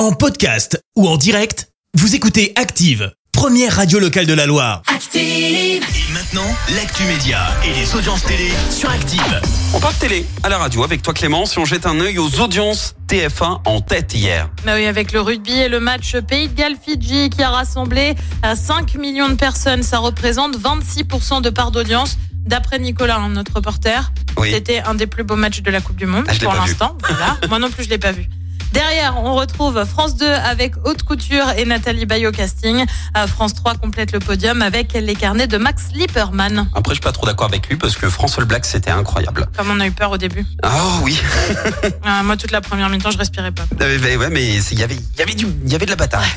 En podcast ou en direct, vous écoutez Active, première radio locale de la Loire. Active. Et maintenant, l'actu média et les audiences télé sur Active. On parle télé à la radio avec toi Clément, si on jette un œil aux audiences. TF1 en tête hier. Bah oui, avec le rugby et le match Pays de Galles-Fidji qui a rassemblé 5 millions de personnes. Ça représente 26% de part d'audience. D'après Nicolas, notre reporter, oui. C'était un des plus beaux matchs de la Coupe du Monde pour l'instant. Voilà. Moi non plus, je ne l'ai pas vu. Derrière, on retrouve France 2 avec Haute Couture et Nathalie Bayo casting. France 3 complète le podium avec les carnets de Max Lieberman. Après, je suis pas trop d'accord avec lui parce que France All Black, c'était incroyable. Comme on a eu peur au début. Oh oui. Moi, toute la première mi-temps, je respirais pas. Mais il y avait de la bataille.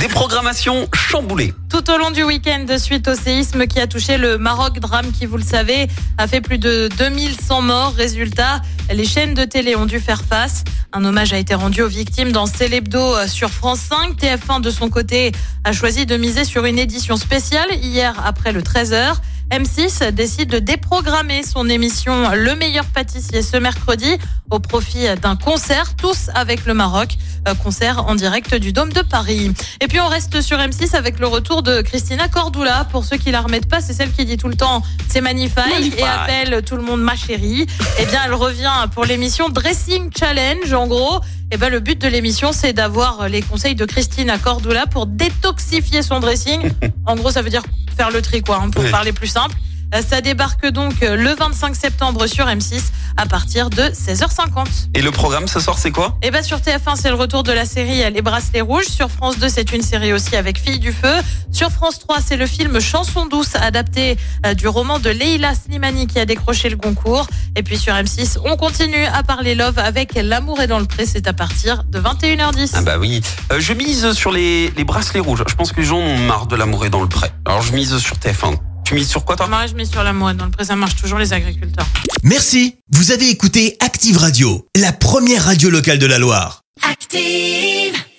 Des programmations chamboulées. Tout au long du week-end, suite au séisme qui a touché le Maroc, drame qui, vous le savez, a fait plus de 2100 morts. Résultat, les chaînes de télé ont dû faire face. Un hommage a été rendu aux victimes dans Célébdo sur France 5. TF1, de son côté, a choisi de miser sur une édition spéciale hier après le 13h. M6 décide de déprogrammer son émission Le Meilleur Pâtissier ce mercredi au profit d'un concert, tous avec le Maroc. Concert en direct du Dôme de Paris. Et puis on reste sur M6 avec le retour de Christina Cordula. Pour ceux qui la remettent pas, c'est celle qui dit tout le temps c'est magnifique et appelle tout le monde ma chérie. Eh bien, elle revient pour l'émission Dressing Challenge. En gros, le but de l'émission, c'est d'avoir les conseils de Christina Cordula pour détoxifier son dressing. En gros, ça veut dire faire le tri, pour parler plus simple. Ça débarque donc le 25 septembre sur M6 à partir de 16h50. Et le programme ce soir, c'est quoi ? Sur TF1, c'est le retour de la série Les Bracelets Rouges. Sur France 2, c'est une série aussi avec Filles du Feu. Sur France 3, c'est le film Chanson Douce, adapté du roman de Leïla Slimani qui a décroché le Goncourt. Et puis sur M6, on continue à parler Love avec L'amour est dans le pré. C'est à partir de 21h10. Je mise sur les Bracelets Rouges. Je pense que les gens ont marre de L'amour est dans le pré. Alors je mise sur TF1. Tu mises sur quoi, toi ? Moi, je mets sur l'amour. Dans le pré, ça marche toujours, les agriculteurs. Merci. Vous avez écouté Active Radio, la première radio locale de la Loire. Active !